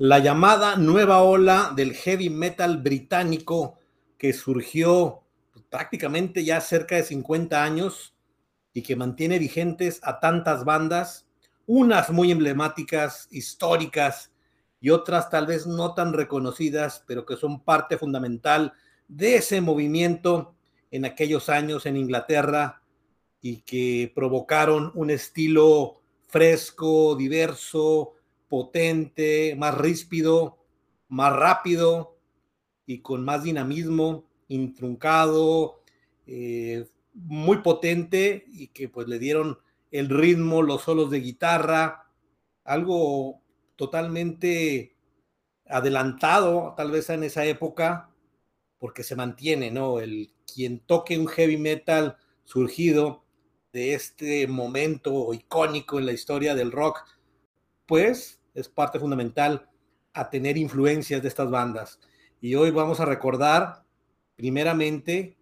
la llamada nueva ola del heavy metal británico que surgió prácticamente ya cerca de 50 años y que mantiene vigentes a tantas bandas, unas muy emblemáticas, históricas, y otras tal vez no tan reconocidas, pero que son parte fundamental de ese movimiento en aquellos años en Inglaterra y que provocaron un estilo fresco, diverso, potente, más ríspido, más rápido y con más dinamismo, intrincado, muy potente, y que pues le dieron el ritmo, los solos de guitarra, algo totalmente adelantado tal vez en esa época, porque se mantiene, ¿no? Quien toque un heavy metal surgido de este momento icónico en la historia del rock, pues es parte fundamental a tener influencias de estas bandas. Y hoy vamos a recordar primeramente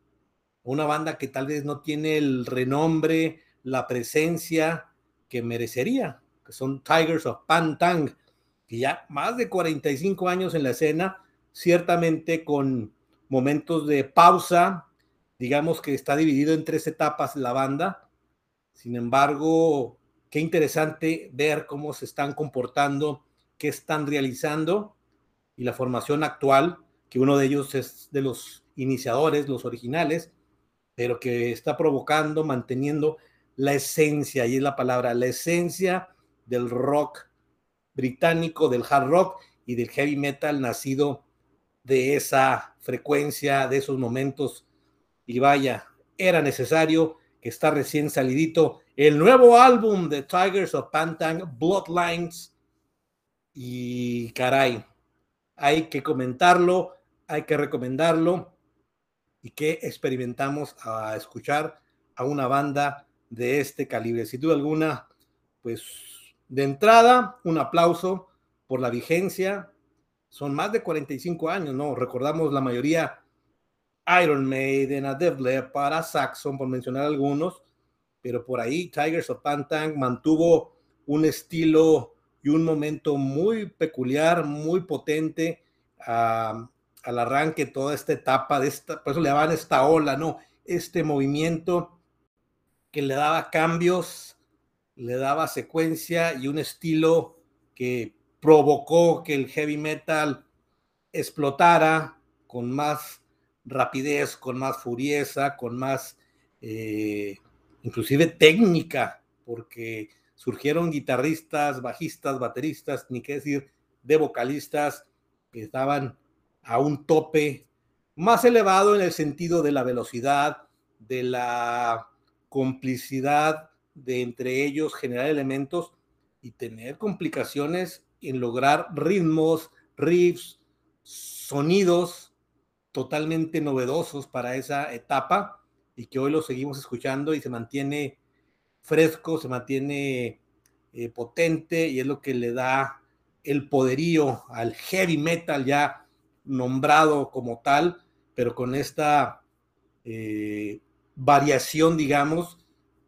una banda que tal vez no tiene el renombre, la presencia que merecería, que son Tygers of Pan Tang, que ya más de 45 años en la escena, ciertamente con momentos de pausa, digamos que está dividido en tres etapas la banda. Sin embargo, qué interesante ver cómo se están comportando, qué están realizando, y la formación actual, que uno de ellos es de los iniciadores, los originales, pero que está provocando, manteniendo la esencia, y es la palabra, la esencia del rock británico, del hard rock y del heavy metal nacido de esa frecuencia, de esos momentos. Y vaya, era necesario que está recién salidito el nuevo álbum de Tygers of Pan Tang, Bloodlines, y caray, hay que comentarlo, hay que recomendarlo, y que experimentamos a escuchar a una banda de este calibre. Sin duda alguna, pues de entrada, un aplauso por la vigencia. Son más de 45 años, ¿no? Recordamos la mayoría Iron Maiden, a Def Leppard, a Saxon, por mencionar algunos, pero por ahí Tygers of Pan Tang mantuvo un estilo y un momento muy peculiar, muy potente, al arranque toda esta etapa, por eso le daban esta ola, ¿no? Este movimiento que le daba cambios, le daba secuencia y un estilo que provocó que el heavy metal explotara con más rapidez, con más furieza, con más inclusive técnica, porque surgieron guitarristas, bajistas, bateristas, ni qué decir de vocalistas, que estaban a un tope más elevado en el sentido de la velocidad, de la complicidad de entre ellos generar elementos y tener complicaciones en lograr ritmos, riffs, sonidos totalmente novedosos para esa etapa, y que hoy lo seguimos escuchando y se mantiene fresco, se mantiene potente, y es lo que le da el poderío al heavy metal ya nombrado como tal, pero con esta variación, digamos,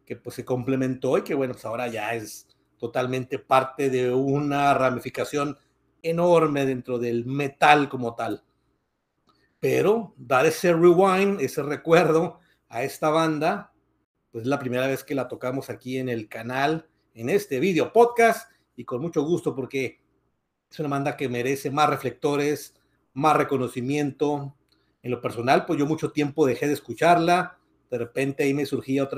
que pues se complementó y que bueno, pues ahora ya es totalmente parte de una ramificación enorme dentro del metal como tal. Pero dar ese rewind, ese recuerdo a esta banda, pues es la primera vez que la tocamos aquí en el canal, en este video podcast, y con mucho gusto, porque es una banda que merece más reflectores, más reconocimiento. En lo personal, pues yo mucho tiempo dejé de escucharla. De repente ahí me surgía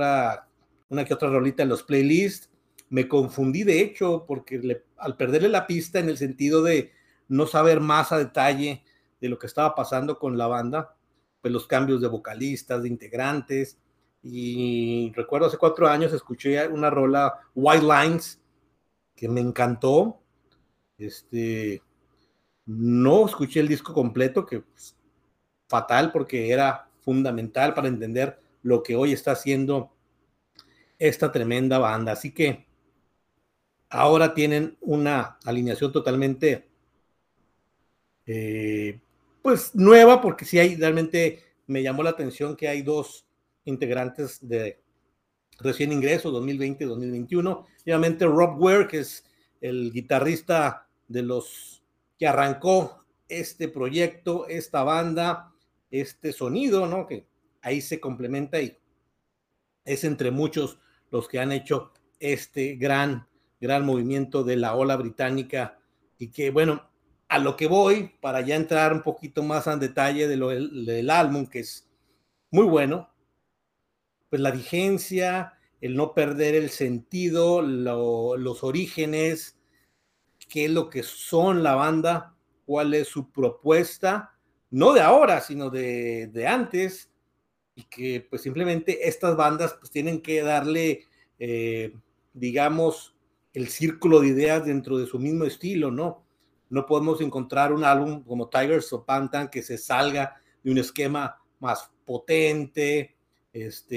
una que otra rolita en los playlists. Me confundí, de hecho, porque al perderle la pista, en el sentido de no saber más a detalle de lo que estaba pasando con la banda, pues los cambios de vocalistas, de integrantes, y recuerdo hace 4 años escuché una rola, White Lines, que me encantó. No escuché el disco completo, que pues, fatal, porque era fundamental para entender lo que hoy está haciendo esta tremenda banda. Así que ahora tienen una alineación totalmente pues nueva, porque sí hay, realmente me llamó la atención que hay 2 integrantes de recién ingresos, 2020 y 2021. Obviamente Robb Weir, que es el guitarrista de los que arrancó este proyecto, esta banda, este sonido, ¿no? Que ahí se complementa y es entre muchos los que han hecho este gran movimiento de la ola británica. Y que, bueno, a lo que voy, para ya entrar un poquito más en detalle de lo del álbum, que es muy bueno, pues la vigencia, el no perder el sentido, los orígenes, qué es lo que son la banda, cuál es su propuesta, no de ahora, sino de antes, y que pues simplemente estas bandas pues tienen que darle, digamos, el círculo de ideas dentro de su mismo estilo, ¿no? No podemos encontrar un álbum como Tygers of Pan Tang que se salga de un esquema más potente,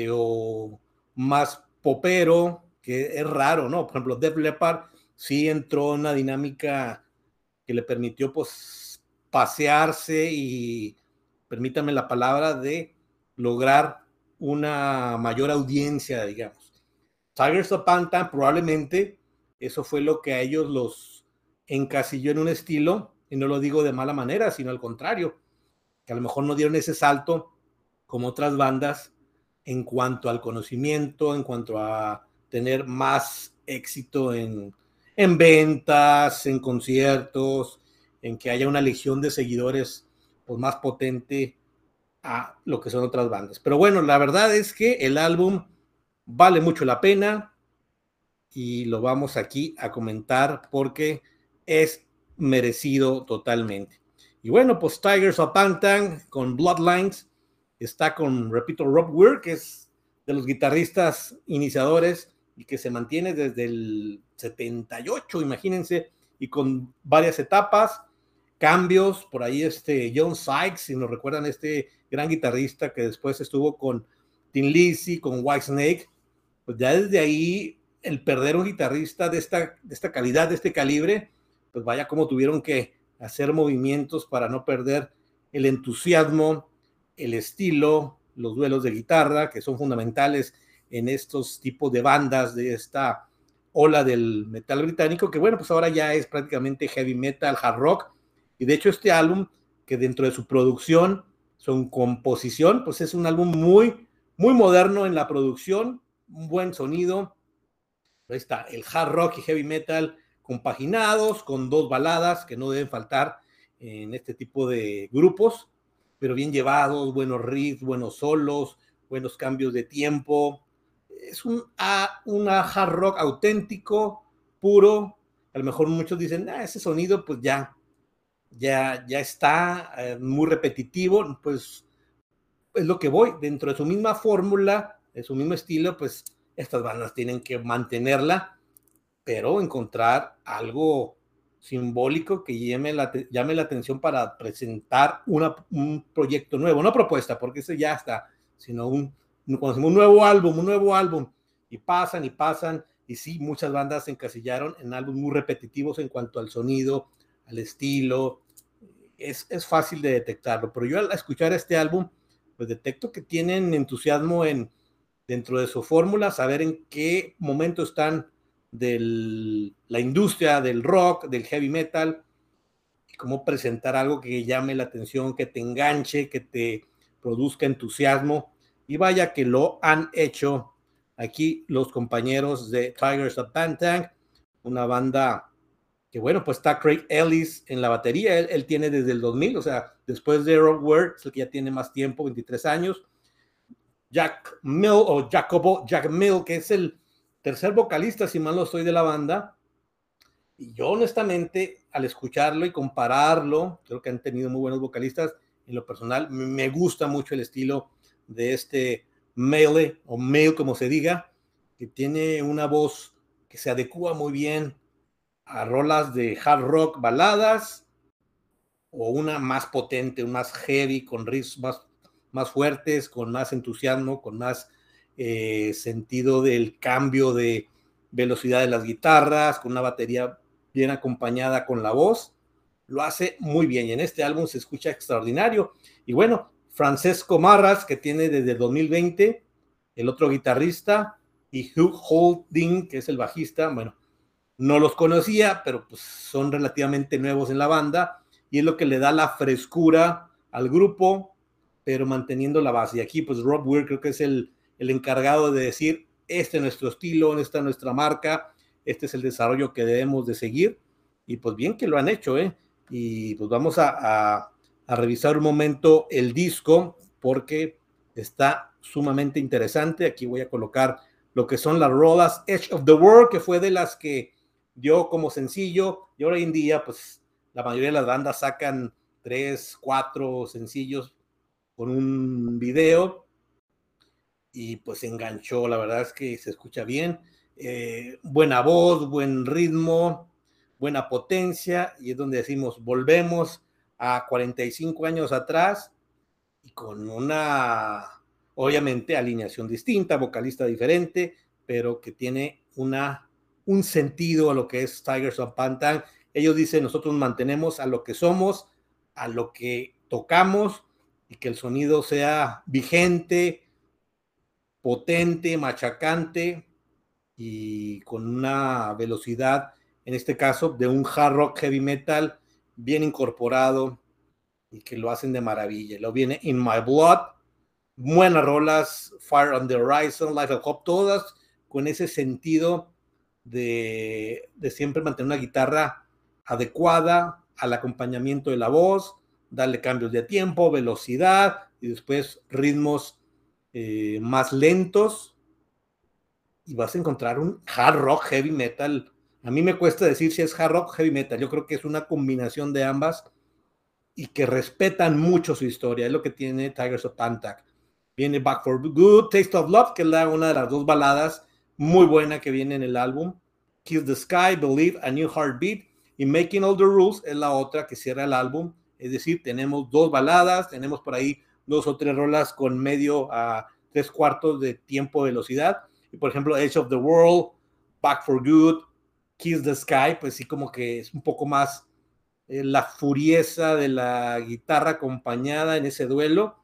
o más popero, que es raro, ¿no? Por ejemplo, Def Leppard sí entró en una dinámica que le permitió, pues, pasearse y, permítame la palabra, de lograr una mayor audiencia, digamos. Tygers of Pan Tang, probablemente eso fue lo que a ellos los encasilló en un estilo, y no lo digo de mala manera, sino al contrario, que a lo mejor no dieron ese salto como otras bandas en cuanto al conocimiento, en cuanto a tener más éxito en ventas, en conciertos, en que haya una legión de seguidores pues, más potente a lo que son otras bandas. Pero bueno, la verdad es que el álbum vale mucho la pena y lo vamos aquí a comentar porque es merecido totalmente. Y bueno, pues Tygers of Pan Tang con Bloodlines está con, repito, Robb Weir, que es de los guitarristas iniciadores y que se mantiene desde el 78, imagínense, y con varias etapas, cambios, por ahí John Sykes, si nos recuerdan, este gran guitarrista que después estuvo con Thin Lizzy, con Whitesnake. Pues ya desde ahí, el perder un guitarrista de esta calidad, de este calibre, pues vaya como tuvieron que hacer movimientos para no perder el entusiasmo, el estilo, los duelos de guitarra que son fundamentales en estos tipos de bandas de esta ola del metal británico, que bueno, pues ahora ya es prácticamente heavy metal, hard rock, y de hecho este álbum, que dentro de su producción, su composición, pues es un álbum muy, muy moderno en la producción, un buen sonido. Ahí está, el hard rock y heavy metal compaginados con dos baladas que no deben faltar en este tipo de grupos, pero bien llevados, buenos riffs, buenos solos, buenos cambios de tiempo. Es un hard rock auténtico, puro. A lo mejor muchos dicen, ese sonido pues ya está muy repetitivo. Pues es lo que voy, dentro de su misma fórmula, de su mismo estilo, pues estas bandas tienen que mantenerla, pero encontrar algo simbólico que llame la atención para presentar un proyecto nuevo, no propuesta, porque eso ya está, sino un nuevo álbum, y pasan, y sí, muchas bandas se encasillaron en álbumes muy repetitivos en cuanto al sonido, al estilo. Es fácil de detectarlo, pero yo al escuchar este álbum, pues detecto que tienen entusiasmo dentro de su fórmula, saber en qué momento están de la industria del rock, del heavy metal, y cómo presentar algo que llame la atención, que te enganche, que te produzca entusiasmo, y vaya que lo han hecho aquí los compañeros de Tygers of Pan Tang, una banda que bueno, pues está Craig Ellis en la batería, él tiene desde el 2000, o sea, después de Robb Weir, el que ya tiene más tiempo, 23 años, Jack Mill, que es el tercer vocalista, si mal no estoy, de la banda. Y yo honestamente, al escucharlo y compararlo, creo que han tenido muy buenos vocalistas. En lo personal, me gusta mucho el estilo de este Male, o Male como se diga, que tiene una voz que se adecua muy bien a rolas de hard rock, baladas, o una más potente, más heavy, con riffs más fuertes, con más entusiasmo, con más sentido del cambio de velocidad de las guitarras, con una batería bien acompañada con la voz. Lo hace muy bien y en este álbum se escucha extraordinario. Y bueno, Francesco Marras, que tiene desde 2020, el otro guitarrista, y Hugh Holding, que es el bajista. Bueno, No los conocía, pero pues son relativamente nuevos en la banda y es lo que le da la frescura al grupo, pero manteniendo la base. Y aquí pues Robb Weir creo que es el encargado de decir, este es nuestro estilo, esta es nuestra marca, este es el desarrollo que debemos de seguir. Y pues bien que lo han hecho, ¿eh? Y pues vamos a revisar un momento el disco porque está sumamente interesante. Aquí voy a colocar lo que son las rolas Edge of the World, que fue de las que dio como sencillo, y ahora en día pues la mayoría de las bandas sacan 3, 4 sencillos con un video y pues se enganchó, la verdad es que se escucha bien, buena voz, buen ritmo, buena potencia, y es donde decimos volvemos a 45 años atrás y con una obviamente alineación distinta, vocalista diferente, pero que tiene un sentido a lo que es Tygers of Pan Tang. Ellos dicen, nosotros mantenemos a lo que somos, a lo que tocamos, y que el sonido sea vigente, potente, machacante, y con una velocidad, en este caso, de un hard rock heavy metal bien incorporado, y que lo hacen de maravilla. Lo viene In My Blood, buenas rolas, Fire on the Horizon, Life of Hope, todas con ese sentido de siempre mantener una guitarra adecuada al acompañamiento de la voz, darle cambios de tiempo, velocidad y después ritmos más lentos, y vas a encontrar un hard rock heavy metal. A mí me cuesta decir si es hard rock heavy metal, yo creo que es una combinación de ambas y que respetan mucho su historia, es lo que tiene Tygers of Pan Tang. Viene Back for Good, Taste of Love, que es una de las dos baladas muy buena que viene en el álbum. Kiss the Sky, Believe, A New Heartbeat y Making All the Rules es la otra que cierra el álbum. Es decir, tenemos dos baladas, tenemos por ahí 2 o 3 rolas con medio a 3/4 de tiempo de velocidad. Y por ejemplo, Edge of the World, Back for Good, Kiss the Sky, pues sí, como que es un poco más la furieza de la guitarra acompañada en ese duelo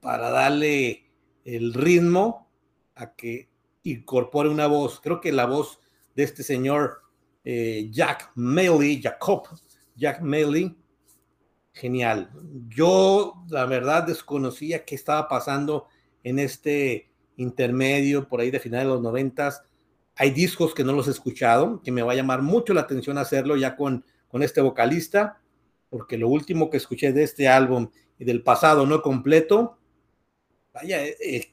para darle el ritmo a que incorpore una voz. Creo que la voz de este señor Jack Mill, genial. Yo la verdad desconocía qué estaba pasando en este intermedio por ahí de finales de los 90s. Hay discos que no los he escuchado, que me va a llamar mucho la atención hacerlo ya con este vocalista, porque lo último que escuché de este álbum y del pasado no completo. Vaya,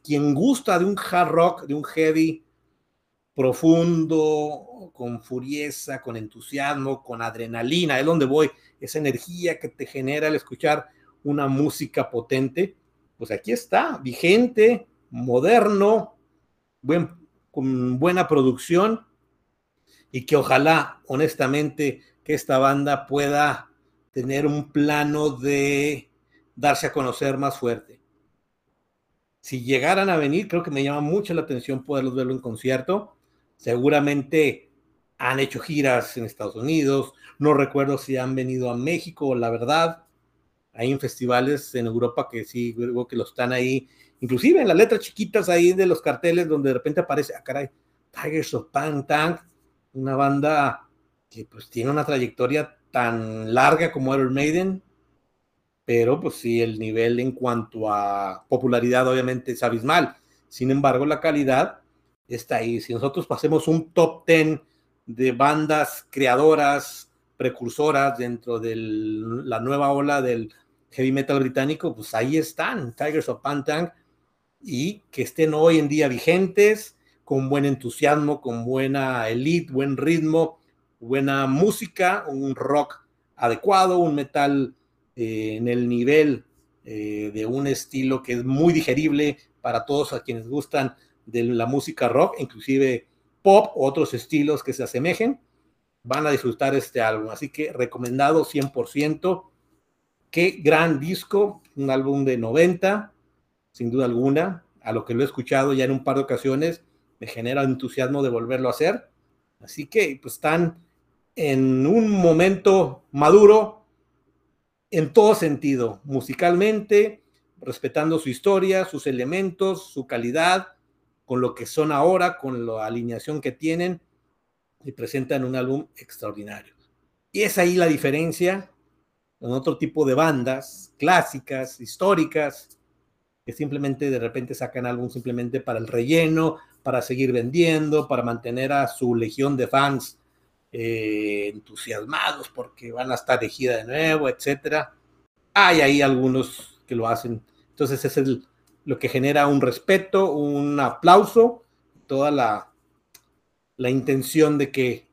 quien gusta de un hard rock, de un heavy profundo, con furieza, con entusiasmo, con adrenalina, es donde voy, esa energía que te genera al escuchar una música potente, pues aquí está, vigente, moderno, con buena producción, y que ojalá, honestamente, que esta banda pueda tener un plano de darse a conocer más fuerte. Si llegaran a venir, creo que me llama mucho la atención poderlos verlo en concierto. Seguramente han hecho giras en Estados Unidos, no recuerdo si han venido a México, la verdad. Hay en festivales en Europa que sí, creo que los están ahí, inclusive en las letras chiquitas ahí de los carteles donde de repente aparece, ah caray, Tygers of Pan Tang, una banda que pues tiene una trayectoria tan larga como Iron Maiden, pero pues sí, el nivel en cuanto a popularidad obviamente es abismal, sin embargo la calidad está ahí. Si nosotros pasemos un top 10 de bandas creadoras, precursoras dentro de la nueva ola del heavy metal británico, pues ahí están, Tygers of Pan Tang, y que estén hoy en día vigentes, con buen entusiasmo, con buena elite, buen ritmo, buena música, un rock adecuado, un metal en el nivel de un estilo que es muy digerible para todos a quienes gustan de la música rock, inclusive pop, otros estilos que se asemejen, van a disfrutar este álbum, así que recomendado 100%, qué gran disco, un álbum de 90, sin duda alguna, a lo que lo he escuchado ya en un par de ocasiones, me genera entusiasmo de volverlo a hacer, así que pues están en un momento maduro, en todo sentido, musicalmente, respetando su historia, sus elementos, su calidad, con lo que son ahora, con la alineación que tienen, y presentan un álbum extraordinario. Y es ahí la diferencia con otro tipo de bandas clásicas, históricas, que simplemente de repente sacan álbum simplemente para el relleno, para seguir vendiendo, para mantener a su legión de fans entusiasmados porque van a estar de gira de nuevo, etcétera. Hay ahí algunos que lo hacen. Entonces es lo que genera un respeto, un aplauso, toda la intención de que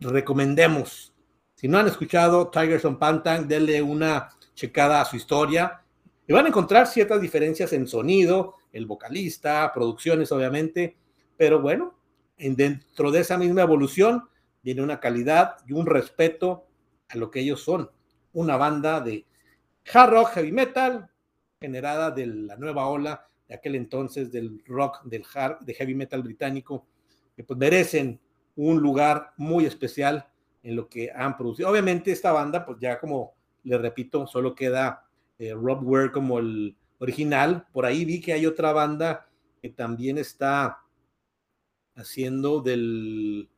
recomendemos. Si no han escuchado Tygers of Pan Tang, denle una checada a su historia y van a encontrar ciertas diferencias en sonido, el vocalista, producciones obviamente, pero bueno, dentro de esa misma evolución viene una calidad y un respeto a lo que ellos son, una banda de hard rock, heavy metal, generada de la nueva ola de aquel entonces del rock, del hard, de heavy metal británico, que pues merecen un lugar muy especial en lo que han producido. Obviamente esta banda, pues ya como les repito, solo queda Robb Weir como el original. Por ahí vi que hay otra banda que también está haciendo del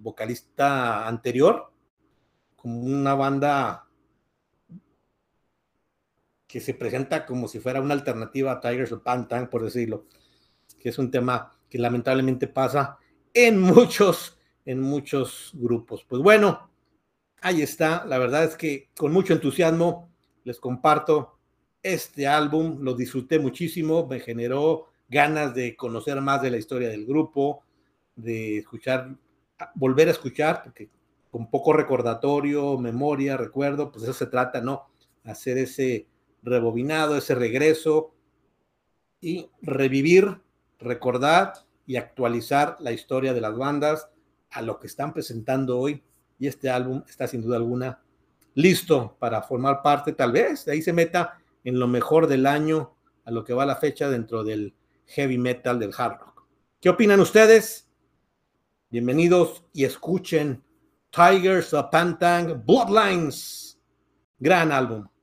vocalista anterior, como una banda que se presenta como si fuera una alternativa a Tygers of Pan Tang, por decirlo, que es un tema que lamentablemente pasa en muchos grupos. Pues bueno, ahí está, la verdad es que con mucho entusiasmo les comparto este álbum, lo disfruté muchísimo, me generó ganas de conocer más de la historia del grupo, de escuchar, volver a escuchar, porque con poco recordatorio, memoria, recuerdo, pues eso se trata, ¿no? Hacer ese rebobinado, ese regreso y revivir, recordar y actualizar la historia de las bandas a lo que están presentando hoy, y este álbum está sin duda alguna listo para formar parte, tal vez de ahí se meta en lo mejor del año a lo que va la fecha dentro del heavy metal, del hard rock. ¿Qué opinan ustedes? Bienvenidos y escuchen Tygers of Pan Tang, Bloodlines, gran álbum.